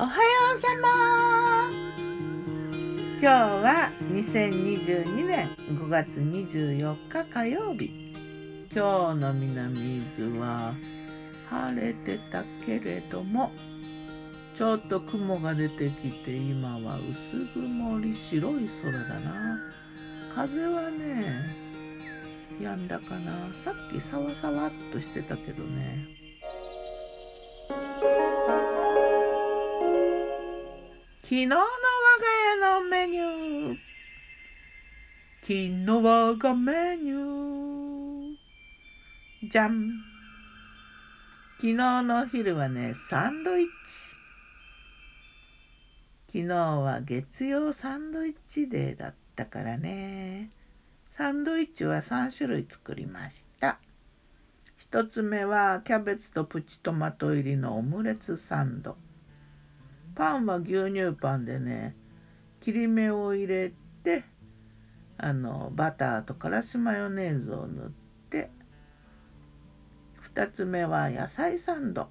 おはようさま。今日は2022年5月24日火曜日。今日の南伊豆は晴れてたけれども、ちょっと雲が出てきて、今は薄曇り、白い空だな。風はね、やんだかな。さっきサワサワっとしてたけどね。昨日の我が家のメニュー。昨日我がメニュー。じゃん。昨日のお昼はね、サンドイッチ。昨日は月曜サンドイッチデーだったからね。サンドイッチは3種類作りました。1つ目はキャベツとプチトマト入りのオムレツサンド。パンは牛乳パンでね、切り目を入れて、バターとからしマヨネーズを塗って、2つ目は野菜サンド。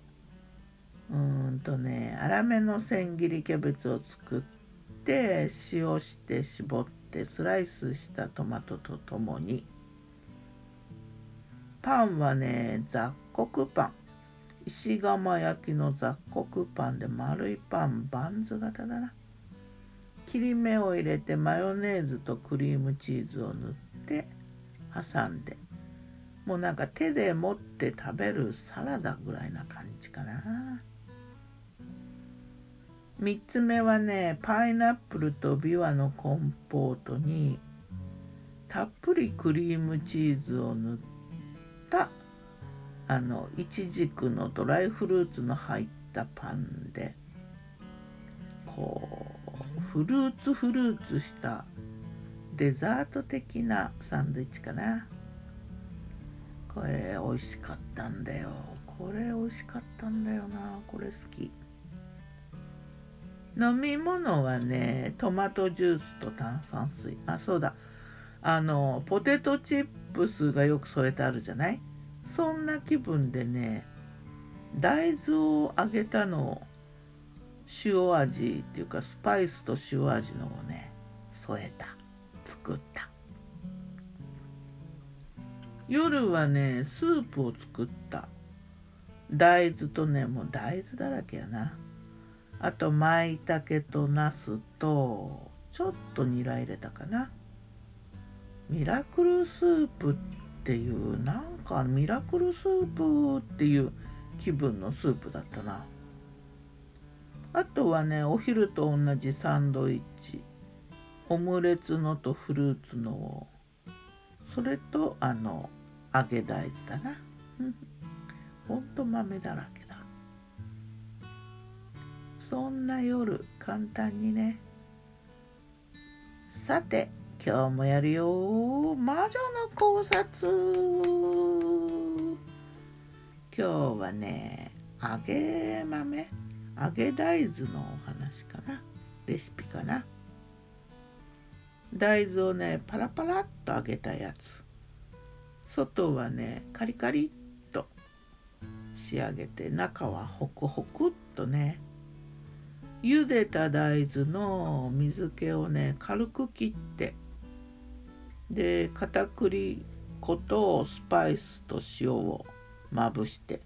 粗めの千切りキャベツを作って、塩して絞ってスライスしたトマトとともに。パンはね、雑穀パン。石窯焼きの雑穀パンで丸いパン、バンズ型だな。切り目を入れてマヨネーズとクリームチーズを塗って挟んで、もうなんか手で持って食べるサラダぐらいな感じかな。3つ目はね、パイナップルとビワのコンポートにたっぷりクリームチーズを塗ったイチジクのドライフルーツの入ったパンで、こうフルーツしたデザート的なサンドイッチかな。これ美味しかったんだよ。これ好き。飲み物はね、トマトジュースと炭酸水。あ、そうだ。ポテトチップスがよく添えてあるじゃない。そんな気分でね、大豆を揚げたのを塩味っていうかスパイスと塩味のをね、作った。夜はね、スープを作った。大豆とね、もう大豆だらけやな。あと舞茸とナスとちょっとニラ入れたかな。ミラクルスープっていう、なんかミラクルスープっていう気分のスープだったな。あとはね、お昼と同じサンドイッチ、オムレツのとフルーツのを、それと揚げ大豆だな。ほんと豆だらけだ。そんな夜、簡単にね。さて、今日もやるよ、魔女の考察。今日はね、揚げ大豆のお話かな、レシピかな。大豆をね、パラパラっと揚げたやつ。外はね、カリカリっと仕上げて、中はホクホクっとね。茹でた大豆の水気をね、軽く切って、で片栗粉とスパイスと塩をまぶして、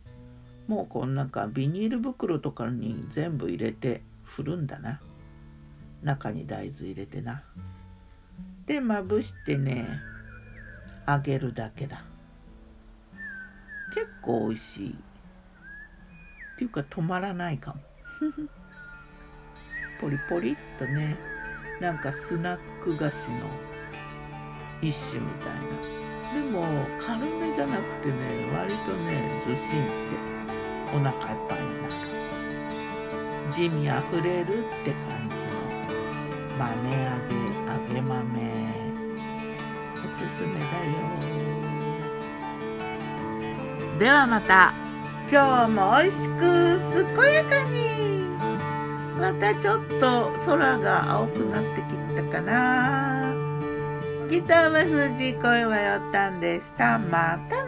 もうこんなんかビニール袋とかに全部入れて振るんだな。中に大豆入れてな。でまぶしてね、揚げるだけだ。結構美味しいっていうか、止まらないかも。ポリポリっとね、なんかスナック菓子の一種みたいな。でも軽めじゃなくてね、割とね、ずしんってお腹いっぱいになる、滋味あふれるって感じの揚げ豆、おすすめだよ。ではまた、今日も美味しく健やかに。またちょっと空が青くなってきたかな。ギターは藤井、声はよったんでした。また。